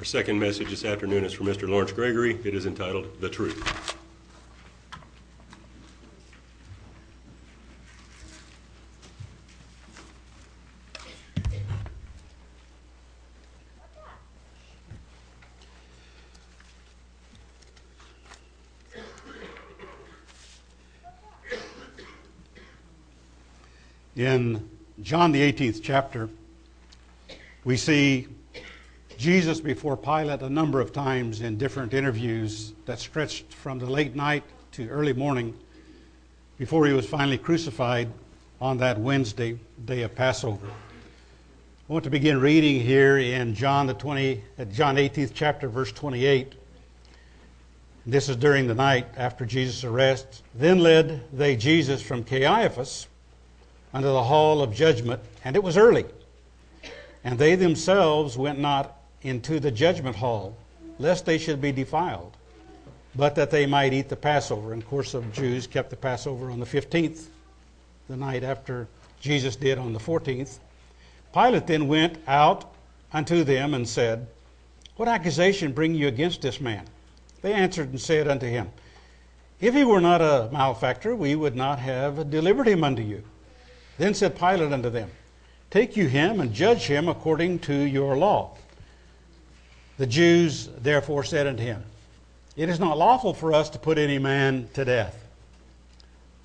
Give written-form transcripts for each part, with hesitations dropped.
Our second message this afternoon is from Mr. Lawrence Gregory. It is entitled, The Truth. In John the 18th chapter, we see Jesus before Pilate a number of times in different interviews that stretched from the late night to early morning before he was finally crucified on that Wednesday, day of Passover. I want to begin reading here in John 18th chapter, verse 28. This is during the night after Jesus' arrest. Then led they Jesus from Caiaphas unto the hall of judgment, and it was early. And they themselves went not into the judgment hall, lest they should be defiled, but that they might eat the Passover. And of course, the Jews kept the Passover on the 15th, the night after Jesus did on the 14th. Pilate then went out unto them and said, What accusation bring you against this man? They answered and said unto him, If he were not a malefactor, we would not have delivered him unto you. Then said Pilate unto them, Take you him, and judge him according to your law. The Jews therefore said unto him, It is not lawful for us to put any man to death,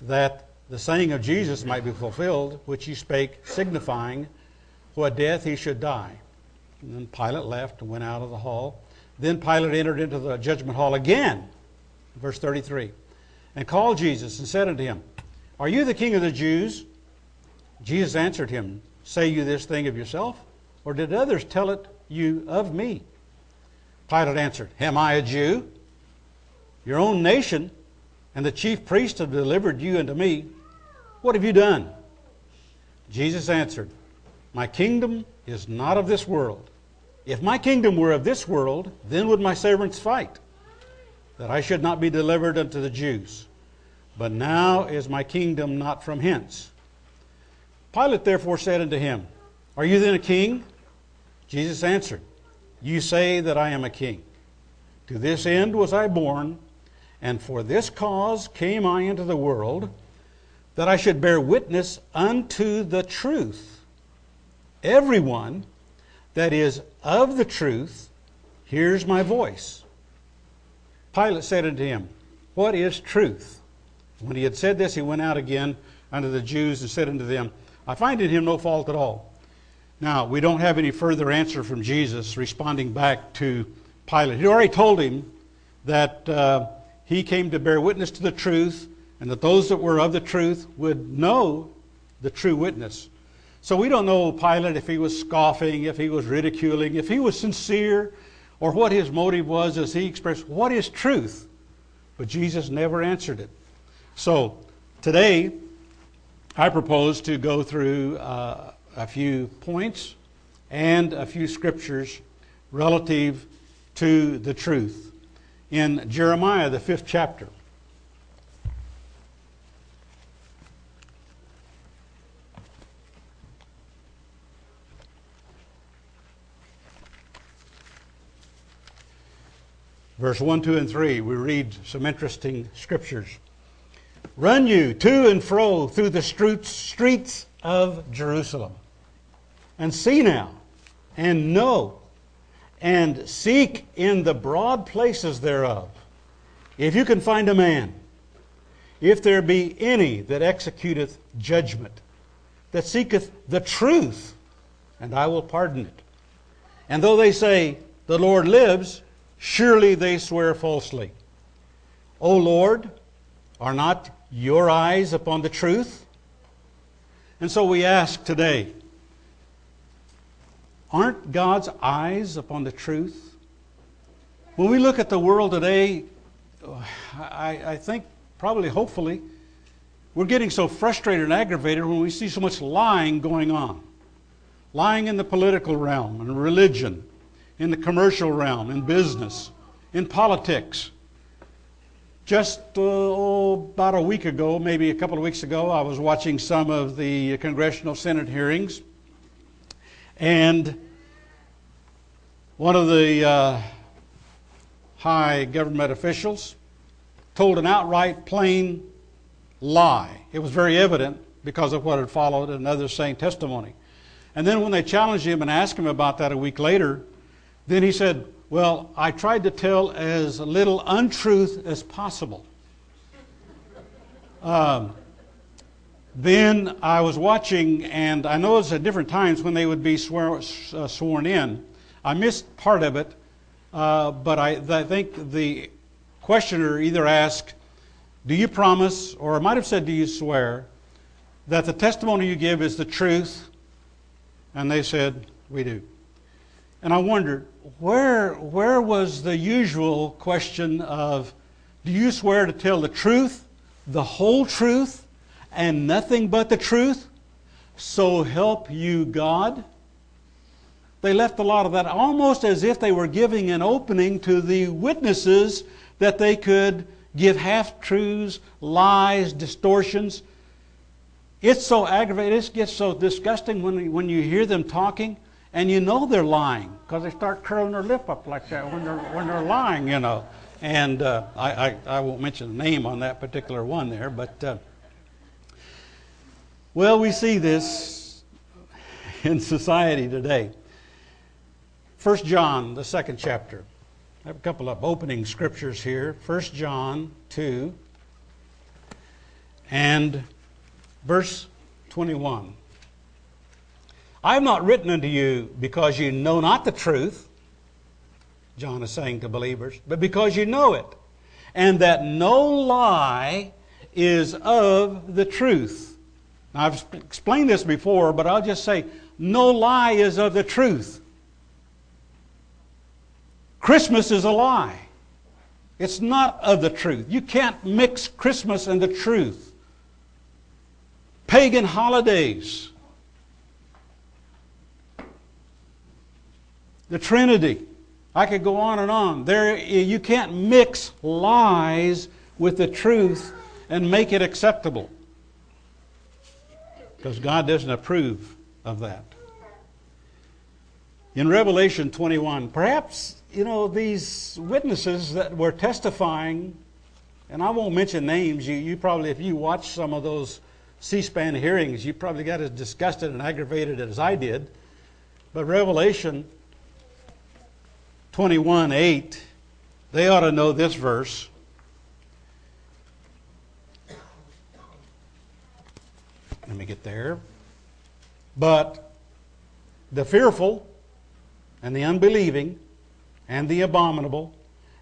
that the saying of Jesus might be fulfilled, which he spake, signifying what death he should die. And then Pilate left and went out of the hall. Then Pilate entered into the judgment hall again, verse 33, and called Jesus and said unto him, Are you the king of the Jews? Jesus answered him, Say you this thing of yourself, or did others tell it you of me? Pilate answered, Am I a Jew? Your own nation and the chief priests have delivered you unto me. What have you done? Jesus answered, My kingdom is not of this world. If my kingdom were of this world, then would my servants fight, that I should not be delivered unto the Jews. But now is my kingdom not from hence. Pilate therefore said unto him, Are you then a king? Jesus answered, You say that I am a king. To this end was I born, and for this cause came I into the world, that I should bear witness unto the truth. Everyone that is of the truth hears my voice. Pilate said unto him, What is truth? When he had said this, he went out again unto the Jews and said unto them, I find in him no fault at all. Now, we don't have any further answer from Jesus responding back to Pilate. He already told him that he came to bear witness to the truth, and that those that were of the truth would know the true witness. So we don't know Pilate if he was scoffing, if he was ridiculing, if he was sincere, or what his motive was as he expressed, what is truth? But Jesus never answered it. So today, I propose to go through a few points and a few scriptures relative to the truth. In Jeremiah, the 5th chapter, verse 1, 2, and 3, we read some interesting scriptures. Run you to and fro through the streets of Jerusalem, and see now, and know, and seek in the broad places thereof, if you can find a man, if there be any that executeth judgment, that seeketh the truth, and I will pardon it. And though they say, The Lord lives, surely they swear falsely. O Lord, are not your eyes upon the truth? And so we ask today, aren't God's eyes upon the truth? When we look at the world today, I think, probably, hopefully, we're getting so frustrated and aggravated when we see so much lying going on. Lying in the political realm, in religion, in the commercial realm, in business, in politics. Just about a week ago, maybe a couple of weeks ago, I was watching some of the Congressional Senate hearings, and One of the high government officials told an outright plain lie. It was very evident because of what had followed and others saying testimony. And then when they challenged him and asked him about that a week later, then he said, well, I tried to tell as little untruth as possible. Then I was watching, and I noticed at different times when they would be sworn in. I missed part of it, but I think the questioner either asked, do you promise, or might have said, do you swear, that the testimony you give is the truth? And they said, we do. And I wondered, where was the usual question of, do you swear to tell the truth, the whole truth, and nothing but the truth, so help you God? They left a lot of that, almost as if they were giving an opening to the witnesses that they could give half-truths, lies, distortions. It's so aggravating, it gets so disgusting when you hear them talking, and you know they're lying, because they start curling their lip up like that when they're lying, you know. And I won't mention the name on that particular one there, but... Well, we see this in society today. 1 John, the second chapter. I have a couple of opening scriptures here. 1 John 2 and verse 21. I have not written unto you because you know not the truth, John is saying to believers, but because you know it, and that no lie is of the truth. I've explained this before, but I'll just say, no lie is of the truth. Christmas is a lie. It's not of the truth. You can't mix Christmas and the truth. Pagan holidays. The Trinity. I could go on and on. There, you can't mix lies with the truth and make it acceptable, because God doesn't approve of that. In Revelation 21, perhaps, you know, these witnesses that were testifying, and I won't mention names, you probably, if you watch some of those C-SPAN hearings, you probably got as disgusted and aggravated as I did. But Revelation 21:8, they ought to know this verse. Let me get there. But the fearful and the unbelieving and the abominable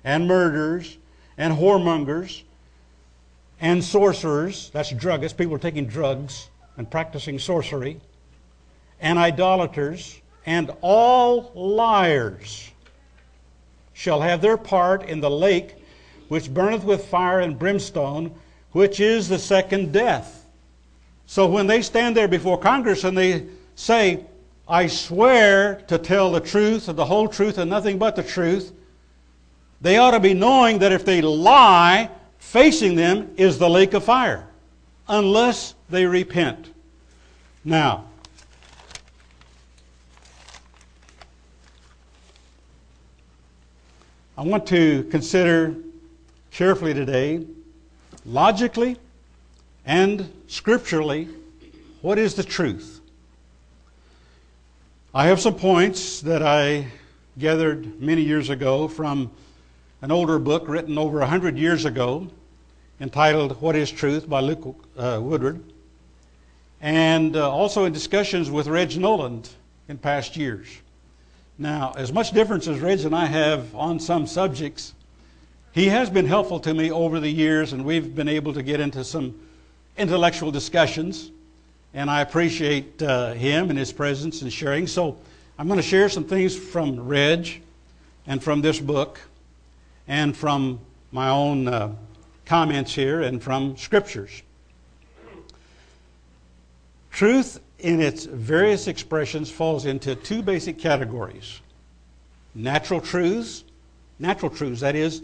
and murderers and whoremongers and sorcerers, that's druggists, people are taking drugs and practicing sorcery, and idolaters and all liars shall have their part in the lake which burneth with fire and brimstone, which is the second death. So when they stand there before Congress and they say, I swear to tell the truth, the whole truth, and nothing but the truth, they ought to be knowing that if they lie, facing them is the lake of fire, unless they repent. Now, I want to consider carefully today, logically, and scripturally, what is the truth? I have some points that I gathered many years ago from an older book written over 100 years ago entitled What is Truth by Luke Woodward, and also in discussions with Reg Noland in past years. Now, as much difference as Reg and I have on some subjects, he has been helpful to me over the years, and we've been able to get into some intellectual discussions, and I appreciate him and his presence and sharing. So I'm going to share some things from Reg and from this book and from my own comments here and from scriptures. Truth in its various expressions falls into two basic categories. Natural truths, that is,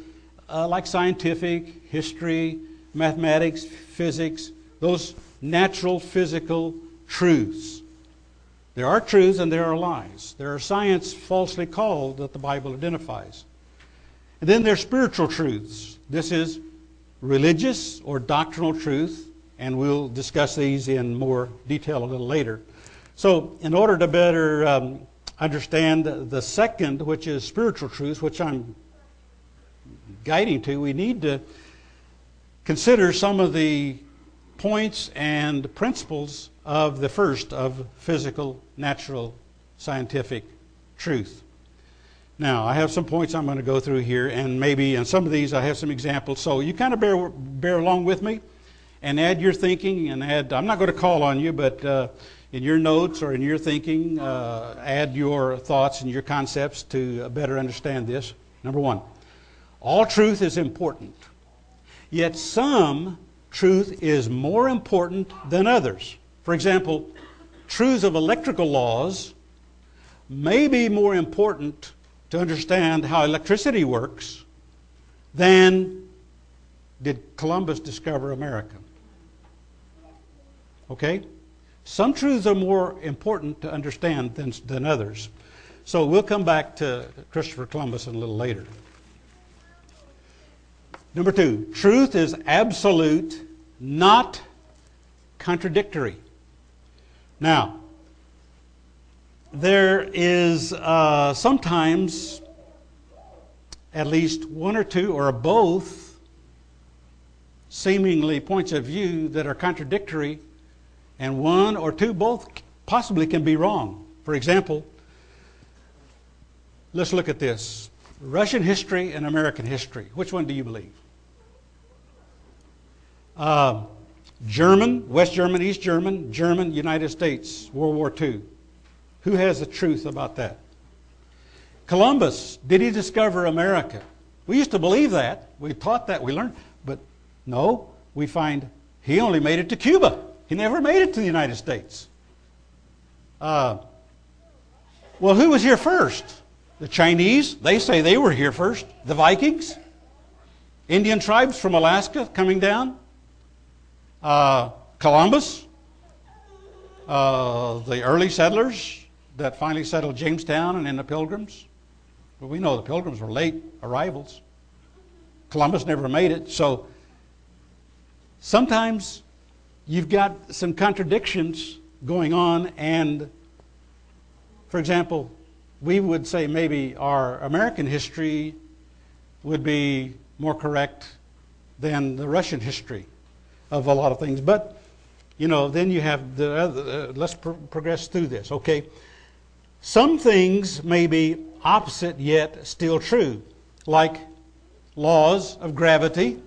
like scientific, history, mathematics, physics, those natural physical truths. There are truths and there are lies. There are science falsely called that the Bible identifies. And then there's spiritual truths. This is religious or doctrinal truth, and we'll discuss these in more detail a little later. So in order to better understand the second, which is spiritual truth, which I'm guiding to, we need to consider some of the points and principles of the first, of physical, natural, scientific truth. Now, I have some points I'm going to go through here, and maybe in some of these I have some examples, so you kind of bear along with me and add your thinking and add, I'm not going to call on you, but in your notes or in your thinking, add your thoughts and your concepts to better understand this. Number one, all truth is important, yet some truth is more important than others. For example, truths of electrical laws may be more important to understand how electricity works than did Columbus discover America. Okay? Some truths are more important to understand than others. So we'll come back to Christopher Columbus a little later. Number two, truth is absolute, not contradictory. Now, there is sometimes at least one or two or both seemingly points of view that are contradictory, and one or two both possibly can be wrong. For example, let's look at this. Russian history and American history. Which one do you believe? German, West German, East German, German, United States, World War II. Who has the truth about that? Columbus, did he discover America? We used to believe that. We taught that, we learned. But no, we find he only made it to Cuba. He never made it to the United States. Well, who was here first? The Chinese, they say they were here first. The Vikings, Indian tribes from Alaska coming down. Columbus, the early settlers that finally settled Jamestown, and then the Pilgrims. Well, we know the Pilgrims were late arrivals. Columbus never made it. So sometimes you've got some contradictions going on, and for example, we would say maybe our American history would be more correct than the Russian history of a lot of things. But, you know, then you have the other, let's progress through this, okay? Some things may be opposite yet still true, like laws of gravity,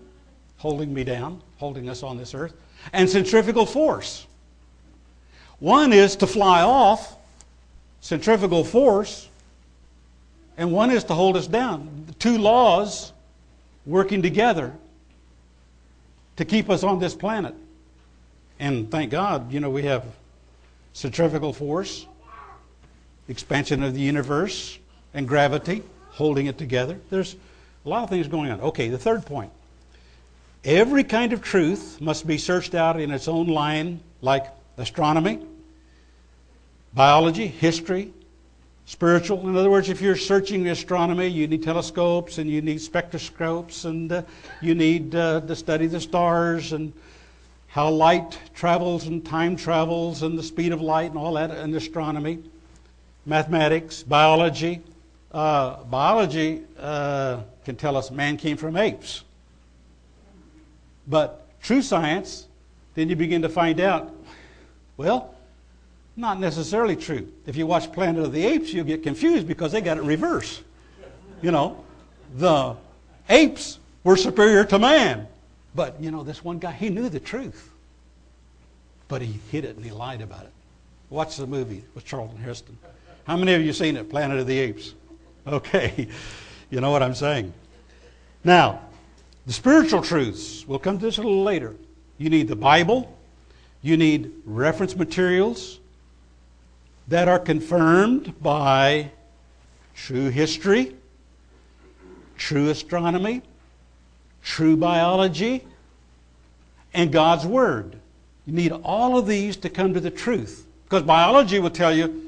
holding me down, holding us on this earth, and centrifugal force. One is to fly off, centrifugal force, and one is to hold us down. The two laws working together to keep us on this planet. And thank God, you know, we have centrifugal force, expansion of the universe, and gravity holding it together. There's a lot of things going on. Okay, the third point. Every kind of truth must be searched out in its own line, like astronomy, biology, history, spiritual. In other words, if you're searching astronomy, you need telescopes and you need spectroscopes and you need to study the stars and how light travels and time travels and the speed of light and all that in astronomy. Mathematics, biology. Biology can tell us man came from apes. But true science, then you begin to find out, well, not necessarily true. If you watch Planet of the Apes, you'll get confused because they got it reverse. You know, the apes were superior to man. But, you know, this one guy, he knew the truth. But he hid it and he lied about it. Watch the movie with Charlton Heston. How many of you seen it, Planet of the Apes? Okay, you know what I'm saying. Now, the spiritual truths. We'll come to this a little later. You need the Bible. You need reference materials that are confirmed by true history, true astronomy, true biology, and God's Word. You need all of these to come to the truth. Because biology will tell you,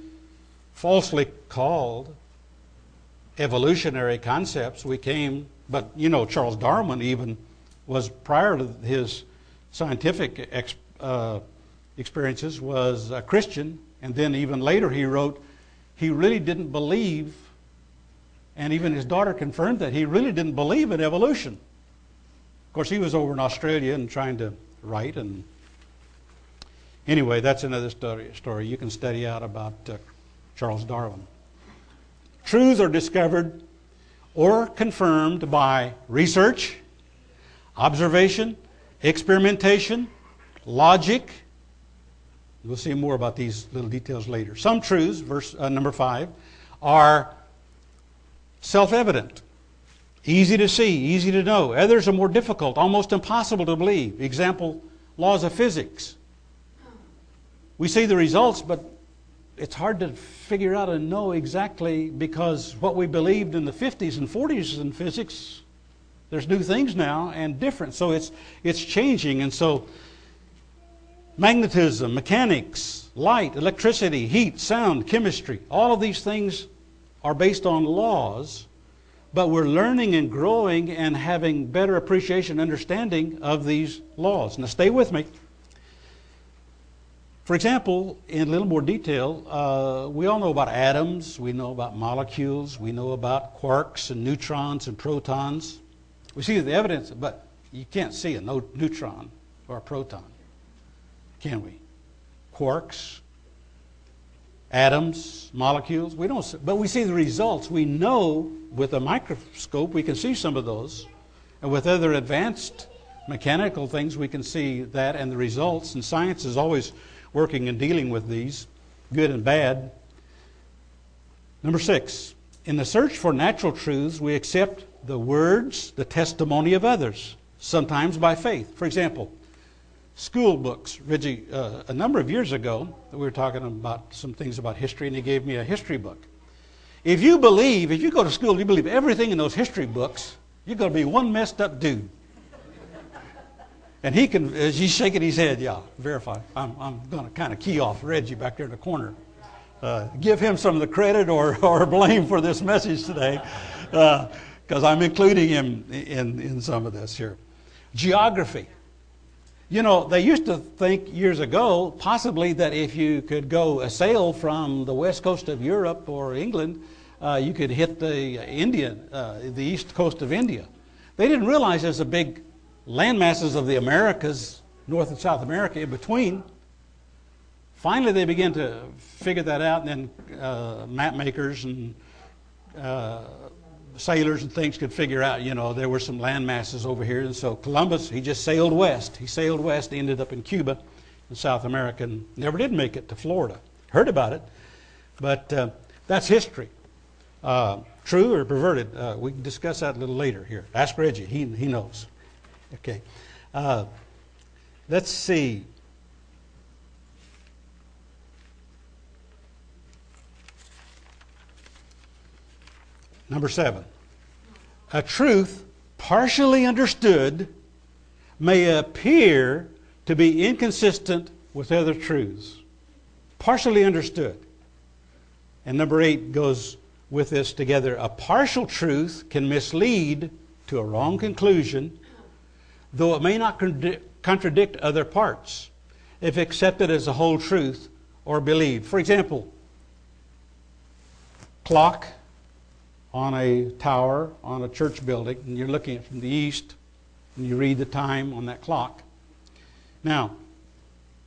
falsely called evolutionary concepts, we came, but you know, Charles Darwin even was, prior to his scientific experiences, was a Christian, and then even later he wrote, he really didn't believe, and even his daughter confirmed that, he really didn't believe in evolution. Of course, he was over in Australia and trying to write, and anyway, that's another story you can study out about Charles Darwin. Truths are discovered or confirmed by research, observation, experimentation, logic. We'll see more about these little details later. Some truths, verse number 5, are self-evident, easy to see, easy to know. Others are more difficult, almost impossible to believe. Example, laws of physics. We see the results, but it's hard to figure out and know exactly, because what we believed in the 50s and 40s in physics, there's new things now and different. So it's changing. And so magnetism, mechanics, light, electricity, heat, sound, chemistry, all of these things are based on laws, but we're learning and growing and having better appreciation and understanding of these laws. Now stay with me. For example, in a little more detail, we all know about atoms, we know about molecules, we know about quarks and neutrons and protons. We see the evidence, but you can't see a neutron or a proton, can we? Quarks, atoms, molecules, we don't see, but we see the results. We know with a microscope we can see some of those, and with other advanced mechanical things we can see that and the results, and science is always working and dealing with these, good and bad. Number 6, in the search for natural truths, we accept the words, the testimony of others, sometimes by faith. For example, school books. Reggie, a number of years ago, we were talking about some things about history, and he gave me a history book. If you believe, if you go to school and you believe everything in those history books, you're going to be one messed up dude. And he can, as he's shaking his head, yeah, verify. I'm going to kind of key off Reggie back there in the corner. Give him some of the credit or blame for this message today, because I'm including him in some of this here. Geography. You know, they used to think years ago, possibly, that if you could go a sail from the west coast of Europe or England, you could hit the east coast of India. They didn't realize there's a big land masses of the Americas, North and South America, in between. Finally, they began to figure that out, and then map makers and sailors and things could figure out, you know, there were some land masses over here. And so Columbus, he just sailed west. He sailed west, ended up in Cuba in South America, and never did make it to Florida. Heard about it, but that's history. True or perverted? We can discuss that a little later here. Ask Reggie, he knows. Okay, let's see. Number 7. A truth partially understood may appear to be inconsistent with other truths. Partially understood. And number 8 goes with this together. A partial truth can mislead to a wrong conclusion, though it may not contradict other parts, if accepted as a whole truth or believed. For example, clock on a tower, on a church building, and you're looking at it from the east, and you read the time on that clock. Now,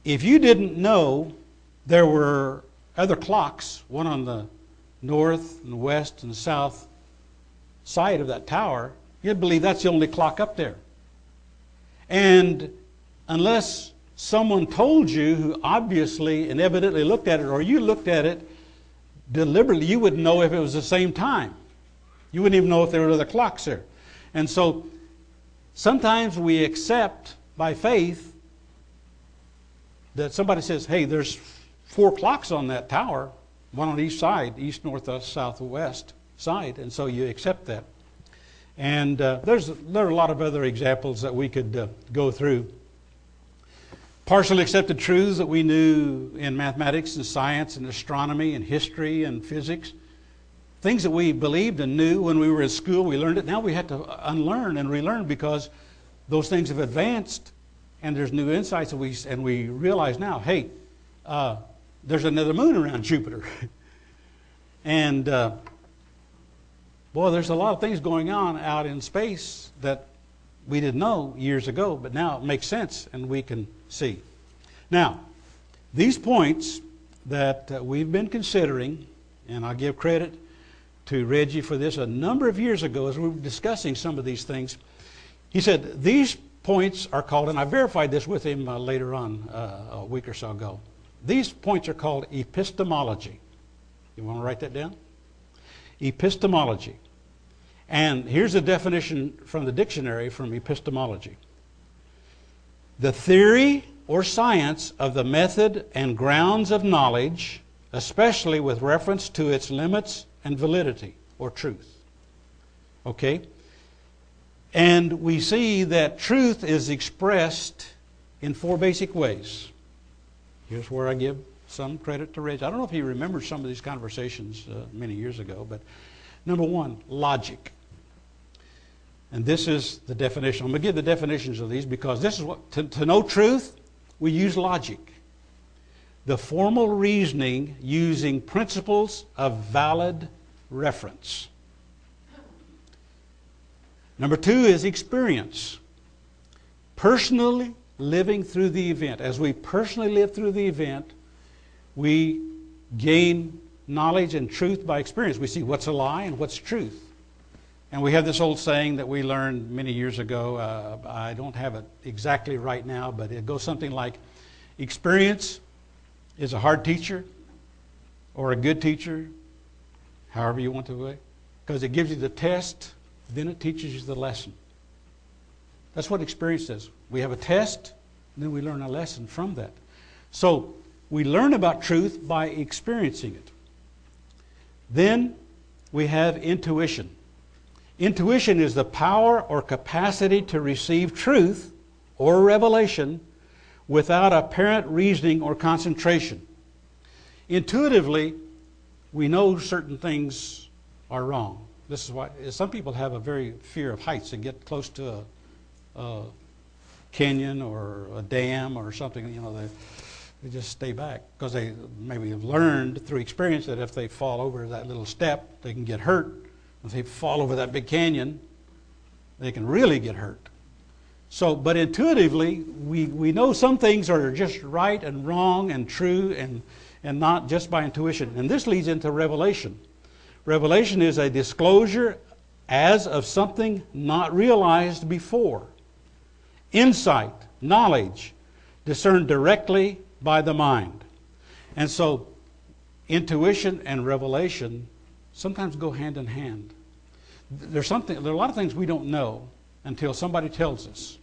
if you didn't know there were other clocks, one on the north and west and south side of that tower, you'd believe that's the only clock up there. And unless someone told you who obviously and evidently looked at it, or you looked at it deliberately, you wouldn't know if it was the same time. You wouldn't even know if there were other clocks there. And so sometimes we accept by faith that somebody says, hey, there's 4 clocks on that tower, one on each side, east, north, south, west side, and so you accept that. And there are a lot of other examples that we could go through. Partially accepted truths that we knew in mathematics and science and astronomy and history and physics. Things that we believed and knew when we were in school, we learned it. Now we had to unlearn and relearn because those things have advanced and there's new insights and we realize now, hey, there's another moon around Jupiter. And boy, there's a lot of things going on out in space that we didn't know years ago, but now it makes sense and we can see. Now, these points that we've been considering, and I'll give credit to Reggie for this, a number of years ago as we were discussing some of these things, he said these points are called, and I verified this with him later on a week or so ago, these points are called epistemology. You want to write that down? Epistemology. And here's the definition from the dictionary from epistemology. The theory or science of the method and grounds of knowledge, especially with reference to its limits and validity or truth. Okay? And we see that truth is expressed in four basic ways. Here's where I give some credit to Reg. I don't know if he remembers some of these conversations many years ago, but number one, logic. And this is the definition. I'm going to give the definitions of these because this is what, to know truth, we use logic. The formal reasoning using principles of valid reference. Number two is experience. Personally living through the event. As we personally live through the event, we gain knowledge and truth by experience. We see what's a lie and what's truth. And we have this old saying that we learned many years ago. I don't have it exactly right now, but it goes something like, experience is a hard teacher or a good teacher, however you want to say, because it gives you the test, then it teaches you the lesson. That's what experience is. We have a test, and then we learn a lesson from that. So we learn about truth by experiencing it. Then we have intuition. Intuition is the power or capacity to receive truth or revelation without apparent reasoning or concentration. Intuitively, we know certain things are wrong. This is why some people have a very fear of heights and get close to a canyon or a dam or something. You know, they just stay back because they maybe have learned through experience that if they fall over that little step, they can get hurt. If they fall over that big canyon, they can really get hurt. So, but intuitively, we know some things are just right and wrong and true and not just by intuition. And this leads into revelation. Revelation is a disclosure as of something not realized before. Insight, knowledge, discerned directly by the mind. And so, intuition and revelation sometimes go hand in hand. There are a lot of things we don't know until somebody tells us.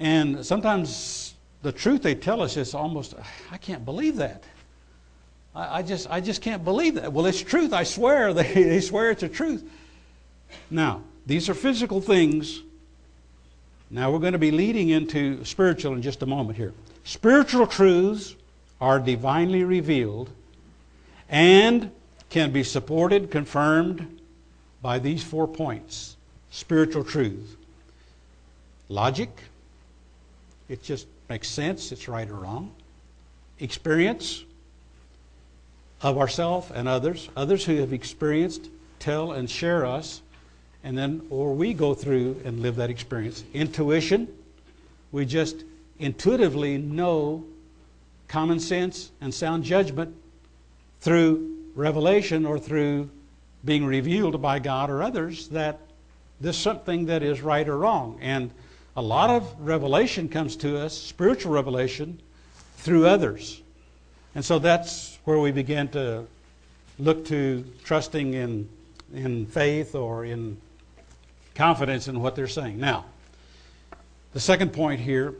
And sometimes the truth they tell us is almost, I can't believe that. I just can't believe that. Well, it's truth, I swear. They swear it's a truth. Now, these are physical things. Now we're going to be leading into spiritual in just a moment here. Spiritual truths are divinely revealed and can be supported, confirmed by these 4 points. Spiritual truth. Logic. It just makes sense. It's right or wrong. Experience of ourselves and others. Others who have experienced tell and share us. And then, or we go through and live that experience. Intuition. We just intuitively know common sense and sound judgment through revelation or through being revealed by God or others that there's something that is right or wrong. And a lot of revelation comes to us, spiritual revelation, through others. And so that's where we begin to look to trusting in faith or in confidence in what they're saying. Now, the second point here,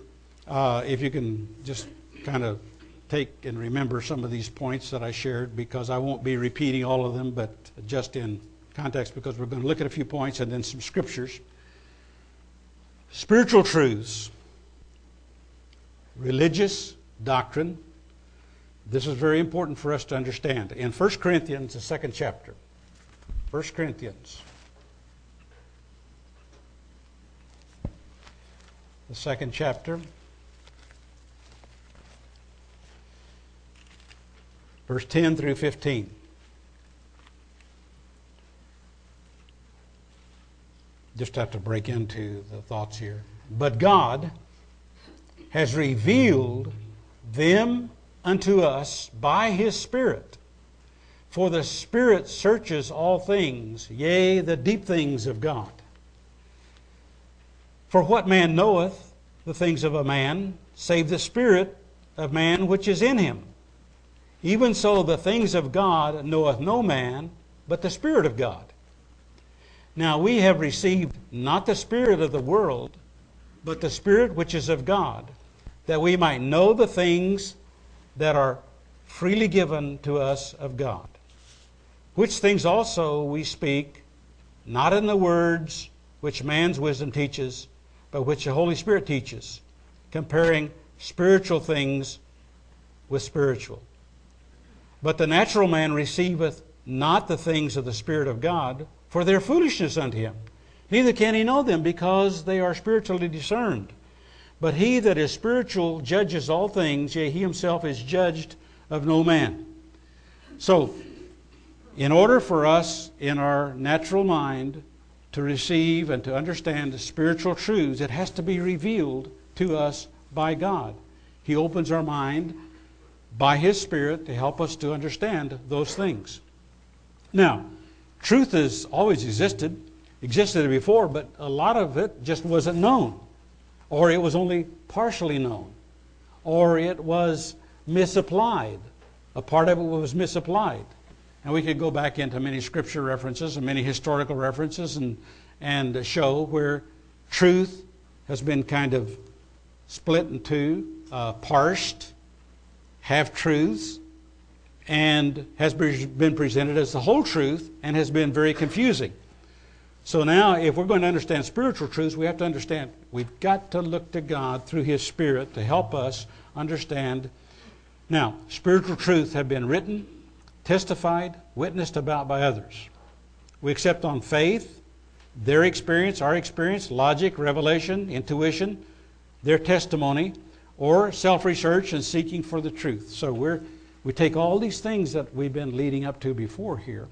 if you can just kind of take and remember some of these points that I shared, because I won't be repeating all of them, but just in context, because we're going to look at a few points and then some scriptures. Spiritual truths religious doctrine. This is very important for us to understand. In 1 Corinthians, the second chapter, 1 Corinthians, the second chapter, verse 10 through 15. Just have to break into the thoughts here. But God has revealed them unto us by His Spirit. For the Spirit searches all things, yea, the deep things of God. For what man knoweth the things of a man, save the spirit of man which is in him? Even so the things of God knoweth no man, but the Spirit of God. Now we have received not the spirit of the world, but the Spirit which is of God, that we might know the things that are freely given to us of God. Which things also we speak, not in the words which man's wisdom teaches, but which the Holy Spirit teaches, comparing spiritual things with spiritual. But the natural man receiveth not the things of the Spirit of God, for they are foolishness unto him. Neither can he know them, because they are spiritually discerned. But he that is spiritual judges all things, yea, he himself is judged of no man. So, in order for us in our natural mind to receive and to understand the spiritual truths, it has to be revealed to us by God. He opens our mind by His Spirit to help us to understand those things. Now, truth has always existed before, but a lot of it just wasn't known. Or it was only partially known, or it was misapplied. A part of it was misapplied. And we could go back into many scripture references and many historical references and show where truth has been kind of split in two, parsed, half-truths, and has been presented as the whole truth and has been very confusing. So now, if we're going to understand spiritual truths, we have to understand we've got to look to God through His Spirit to help us understand. Now, spiritual truths have been written, testified, witnessed about by others. We accept on faith their experience, our experience, logic, revelation, intuition, their testimony, or self-research and seeking for the truth. So we take all these things that we've been leading up to before here,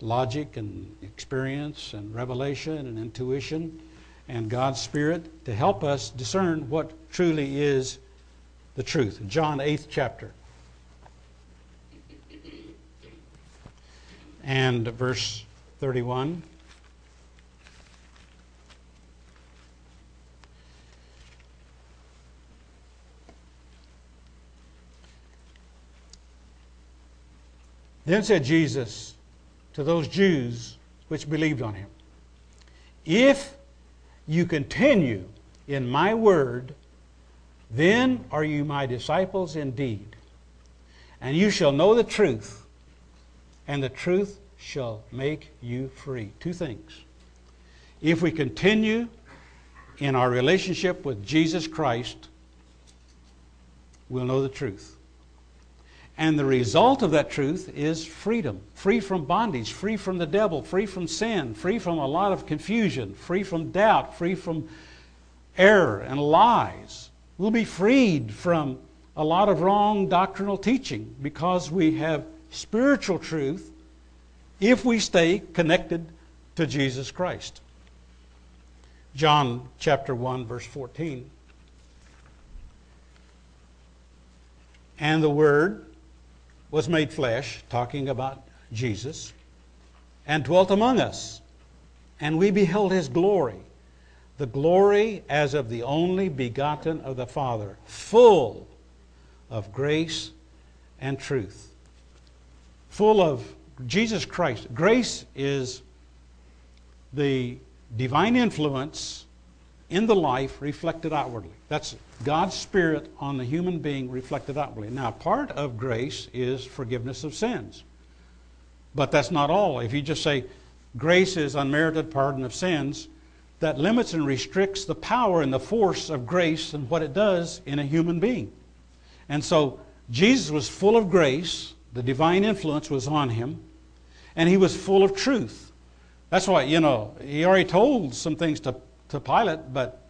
logic and experience and revelation and intuition and God's Spirit, to help us discern what truly is the truth. John 8th chapter and verse 31. Then said Jesus to those Jews which believed on Him, if you continue in my word, then are you my disciples indeed. And you shall know the truth, and the truth shall make you free. Two things. If we continue in our relationship with Jesus Christ, we'll know the truth. And the result of that truth is freedom. Free from bondage, free from the devil, free from sin, free from a lot of confusion, free from doubt, free from error and lies. We'll be freed from a lot of wrong doctrinal teaching because we have spiritual truth if we stay connected to Jesus Christ. John chapter 1, verse 14. And the Word was made flesh, talking about Jesus, and dwelt among us, and we beheld His glory, the glory as of the only begotten of the Father, full of grace and truth. Full of Jesus Christ. Grace is the divine influence in the life reflected outwardly. That's God's Spirit on the human being reflected outwardly. Now, part of grace is forgiveness of sins. But that's not all. If you just say grace is unmerited pardon of sins, that limits and restricts the power and the force of grace and what it does in a human being. And so Jesus was full of grace. The divine influence was on him. And he was full of truth. That's why, you know, he already told some things to Pilate, but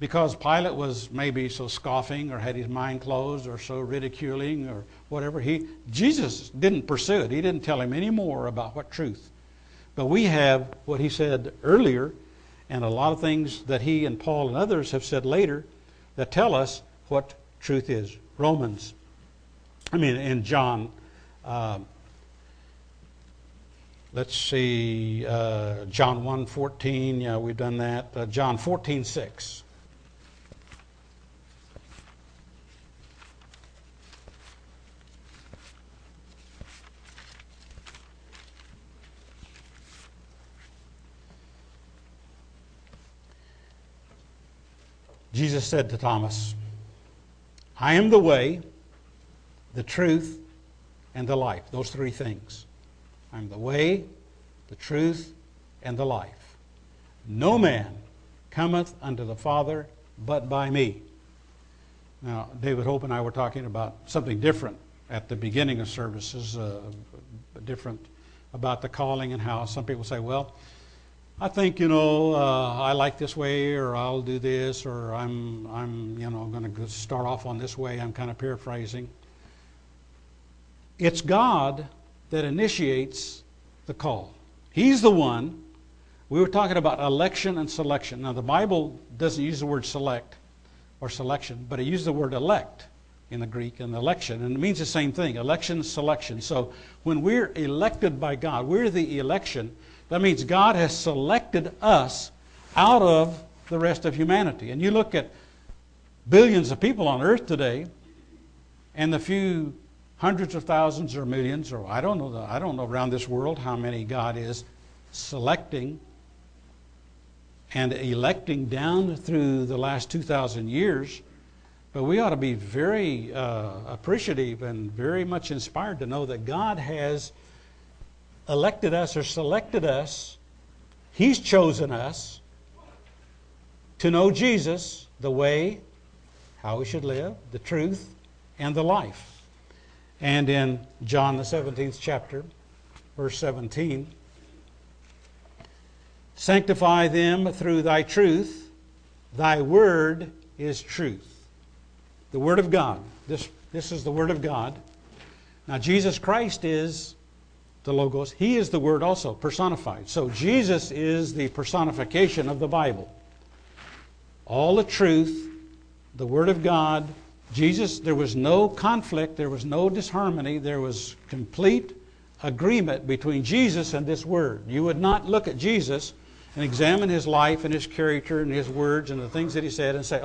because Pilate was maybe so scoffing or had his mind closed or so ridiculing or whatever, Jesus didn't pursue it. He didn't tell him any more about what truth. But we have what he said earlier and a lot of things that he and Paul and others have said later that tell us what truth is. John, John 1:14, yeah, we've done that. John 14:6. Jesus said to Thomas, I am the way, the truth, and the life. Those three things. I'm the way, the truth, and the life. No man cometh unto the Father but by me. Now, David Hope and I were talking about something different at the beginning of services, different about the calling and how some people say, well, I think, I like this way, or I'll do this, or I'm going to start off on this way. I'm kind of paraphrasing. It's God that initiates the call. He's the one. We were talking about election and selection. Now, the Bible doesn't use the word select or selection, but it uses the word elect in the Greek and election, and it means the same thing, election, selection. So when we're elected by God, we're the election. That means God has selected us out of the rest of humanity. And you look at billions of people on earth today, and the few hundreds of thousands or millions, or I don't know around this world how many God is selecting and electing down through the last 2,000 years. But we ought to be very appreciative and very much inspired to know that God has elected us or selected us. He's chosen us to know Jesus, the way, how we should live, the truth, and the life. And in John the 17th chapter, verse 17, sanctify them through thy truth. Thy word is truth. The word of God. This is the word of God. Now Jesus Christ is the Logos. He is the Word also, personified. So Jesus is the personification of the Bible. All the truth, the Word of God, Jesus, there was no conflict, there was no disharmony, there was complete agreement between Jesus and this Word. You would not look at Jesus and examine His life and His character and His words and the things that He said and say,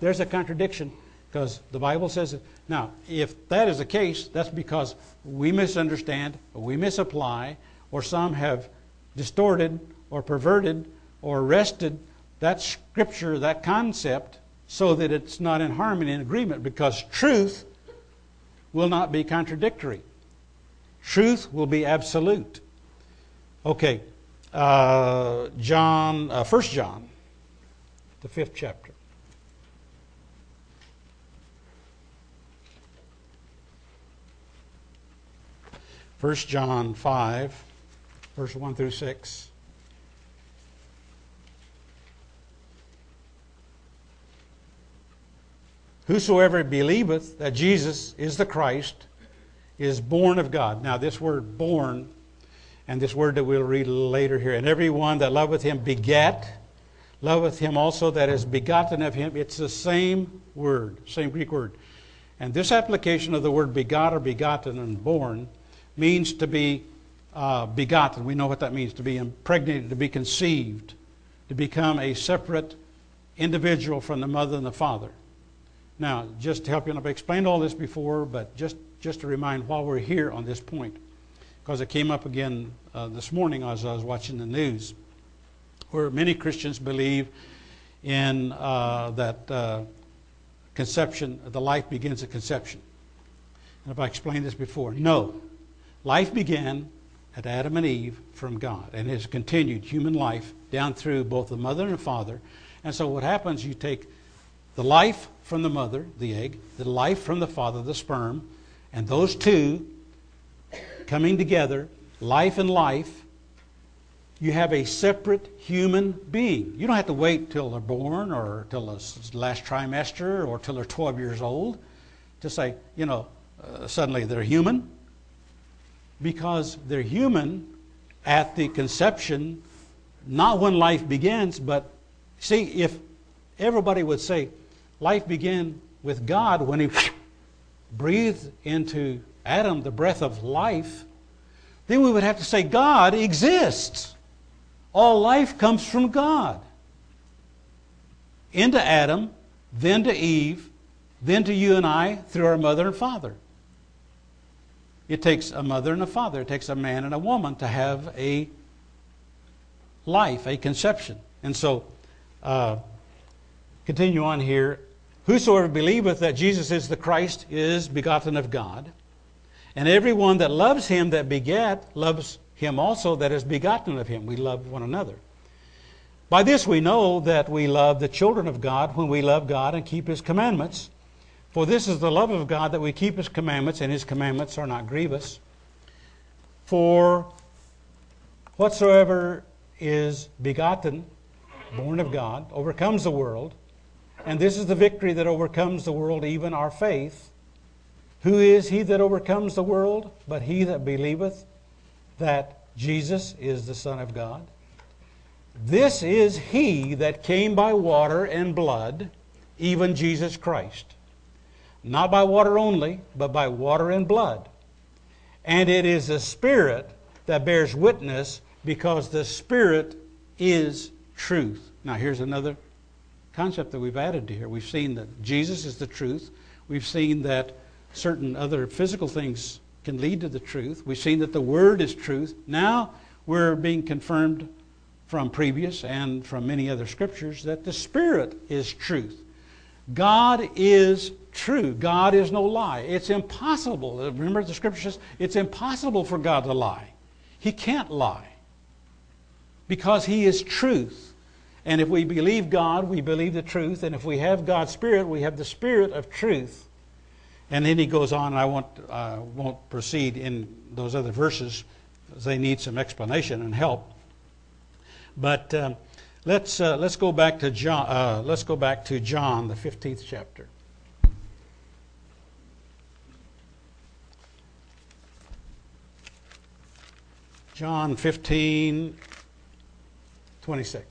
there's a contradiction. Because the Bible says it. Now, if that is the case, that's because we misunderstand, or we misapply, or some have distorted, or perverted, or wrested that scripture, that concept, so that it's not in harmony and agreement, because truth will not be contradictory. Truth will be absolute. Okay, 1 John, the 5th chapter. First John 5, verse 1 through 6. Whosoever believeth that Jesus is the Christ is born of God. Now this word born, and this word that we'll read later here, and every one that loveth him begat, loveth him also that is begotten of him. It's the same word, same Greek word. And this application of the word begot or begotten and born means to be begotten. We know what that means, to be impregnated, to be conceived, to become a separate individual from the mother and the father. Now, just to help you, I've explained all this before, but just to remind while we're here on this point, because it came up again this morning as I was watching the news, where many Christians believe in that conception, the life begins at conception. And if I explained this before, no. Life began at Adam and Eve from God, and has continued human life down through both the mother and the father. And so what happens, you take the life from the mother, the egg, the life from the father, the sperm, and those two coming together, life and life, you have a separate human being. You don't have to wait till they're born or till the last trimester or till they're 12 years old to say, suddenly they're human. Because they're human at the conception, not when life begins, but see, if everybody would say life began with God when he breathed into Adam the breath of life, then we would have to say God exists. All life comes from God. Into Adam, then to Eve, then to you and I through our mother and father. It takes a mother and a father. It takes a man and a woman to have a life, a conception. And so, continue on here. Whosoever believeth that Jesus is the Christ is begotten of God. And everyone that loves him that begat loves him also that is begotten of him. We love one another. By this we know that we love the children of God when we love God and keep his commandments. For this is the love of God, that we keep his commandments, and his commandments are not grievous. For whatsoever is begotten, born of God, overcomes the world. And this is the victory that overcomes the world, even our faith. Who is he that overcomes the world? But he that believeth that Jesus is the Son of God. This is he that came by water and blood, even Jesus Christ. Not by water only, but by water and blood. And it is the Spirit that bears witness, because the Spirit is truth. Now here's another concept that we've added to here. We've seen that Jesus is the truth. We've seen that certain other physical things can lead to the truth. We've seen that the Word is truth. Now we're being confirmed from previous and from many other scriptures that the Spirit is truth. God is true. God is no lie. It's impossible. Remember the scripture says it's impossible for God to lie. He can't lie because he is truth. And if we believe God, we believe the truth. And if we have God's Spirit, we have the Spirit of truth. And then he goes on, and I won't proceed in those other verses. They need some explanation and help. But let's go back to John. Let's go back to John, the 15th chapter. John 15:26.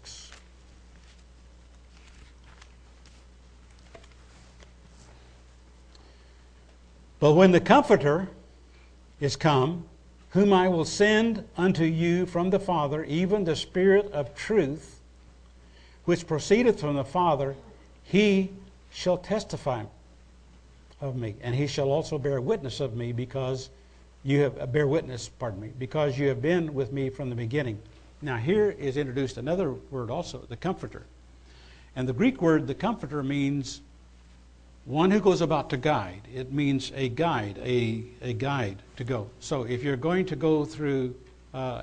But when the Comforter is come, whom I will send unto you from the Father, even the Spirit of truth, which proceedeth from the Father, he shall testify of me, and he shall also bear witness of me, because because you have been with me from the beginning. Now here is introduced another word also, the Comforter. And the Greek word, the Comforter, means one who goes about to guide. It means a guide, a guide to go. So if you're going to go through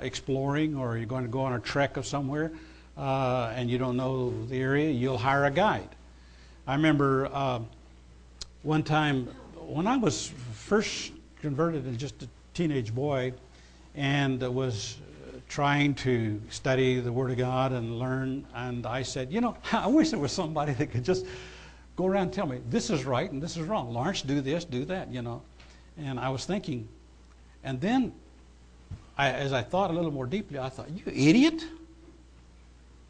exploring, or you're going to go on a trek of somewhere, and you don't know the area, you'll hire a guide. I remember one time when I was first converted as just a teenage boy and was trying to study the Word of God and learn, and I said, I wish there was somebody that could just go around and tell me this is right and this is wrong. Lawrence, do this, do that, And I was thinking, and then as I thought a little more deeply, I thought, you idiot,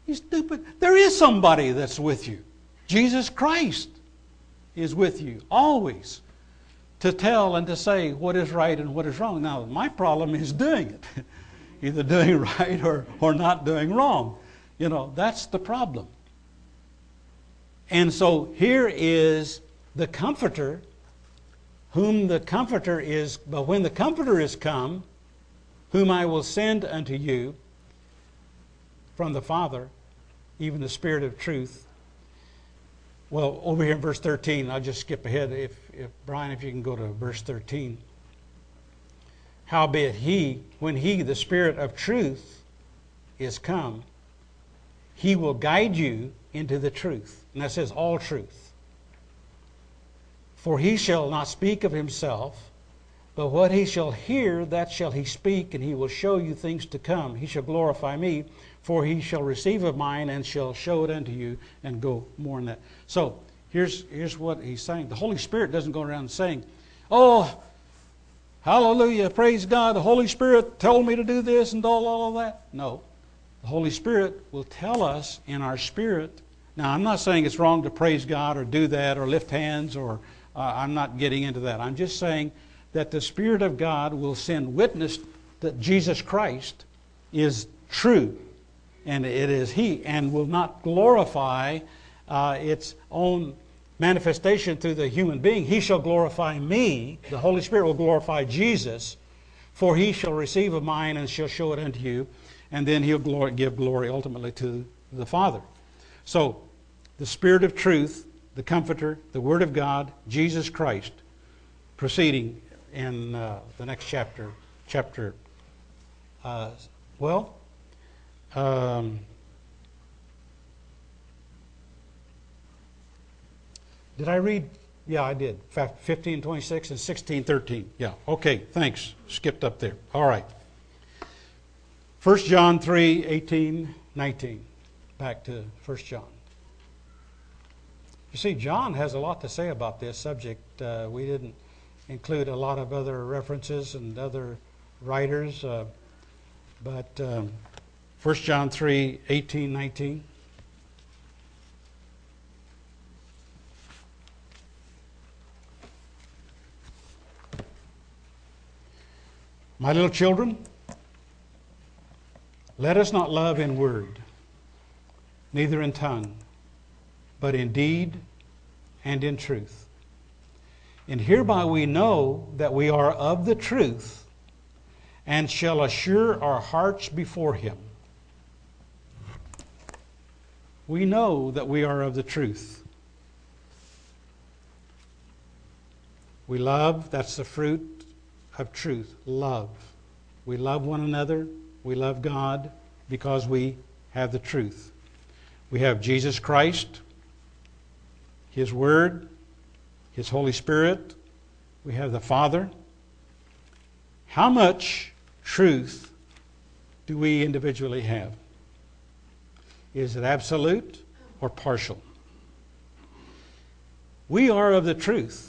you stupid. There is somebody that's with you. Jesus Christ is with you always, to tell and to say what is right and what is wrong. Now, my problem is doing it. Either doing right or not doing wrong. That's the problem. And so here is the Comforter, but when the Comforter is come, whom I will send unto you from the Father, even the Spirit of truth. Well, over here in verse 13, I'll just skip ahead. If Brian, if you can go to verse 13. Howbeit he, when he, the Spirit of truth, is come, he will guide you into the truth. And that says all truth. For he shall not speak of himself, but what he shall hear, that shall he speak, and he will show you things to come. He shall glorify me, for he shall receive of mine and shall show it unto you, and go more than that. So here's what he's saying. The Holy Spirit doesn't go around saying, oh, hallelujah, praise God, the Holy Spirit told me to do this and all of that. No. The Holy Spirit will tell us in our spirit. Now, I'm not saying it's wrong to praise God or do that or lift hands or I'm not getting into that. I'm just saying that the Spirit of God will send witness that Jesus Christ is true and it is He, and will not glorify its own manifestation through the human being. He shall glorify me. The Holy Spirit will glorify Jesus, for He shall receive of mine and shall show it unto you. And then He'll give glory ultimately to the Father. So, the Spirit of truth, the Comforter, the Word of God, Jesus Christ, proceeding in the next chapter. Did I read? Yeah, I did. 15:26 and 16:13. Yeah, okay, thanks. Skipped up there. All right. 1 John 3, 18, 19. Back to 1 John. You see, John has a lot to say about this subject. We didn't include a lot of other references and other writers. But 1 John 3, 18, 19. My little children, let us not love in word, neither in tongue, but in deed and in truth. And hereby we know that we are of the truth, and shall assure our hearts before Him. We know that we are of the truth. We love, that's the fruit of truth, love. We love one another. We love God because we have the truth. We have Jesus Christ, His Word, His Holy Spirit. We have the Father. How much truth do we individually have? Is it absolute or partial? We are of the truth.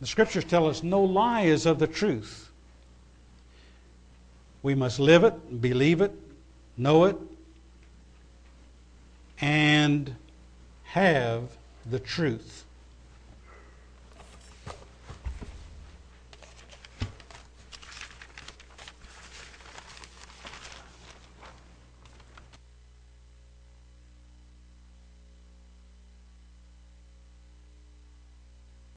The Scriptures tell us no lie is of the truth. We must live it, believe it, know it, and have the truth.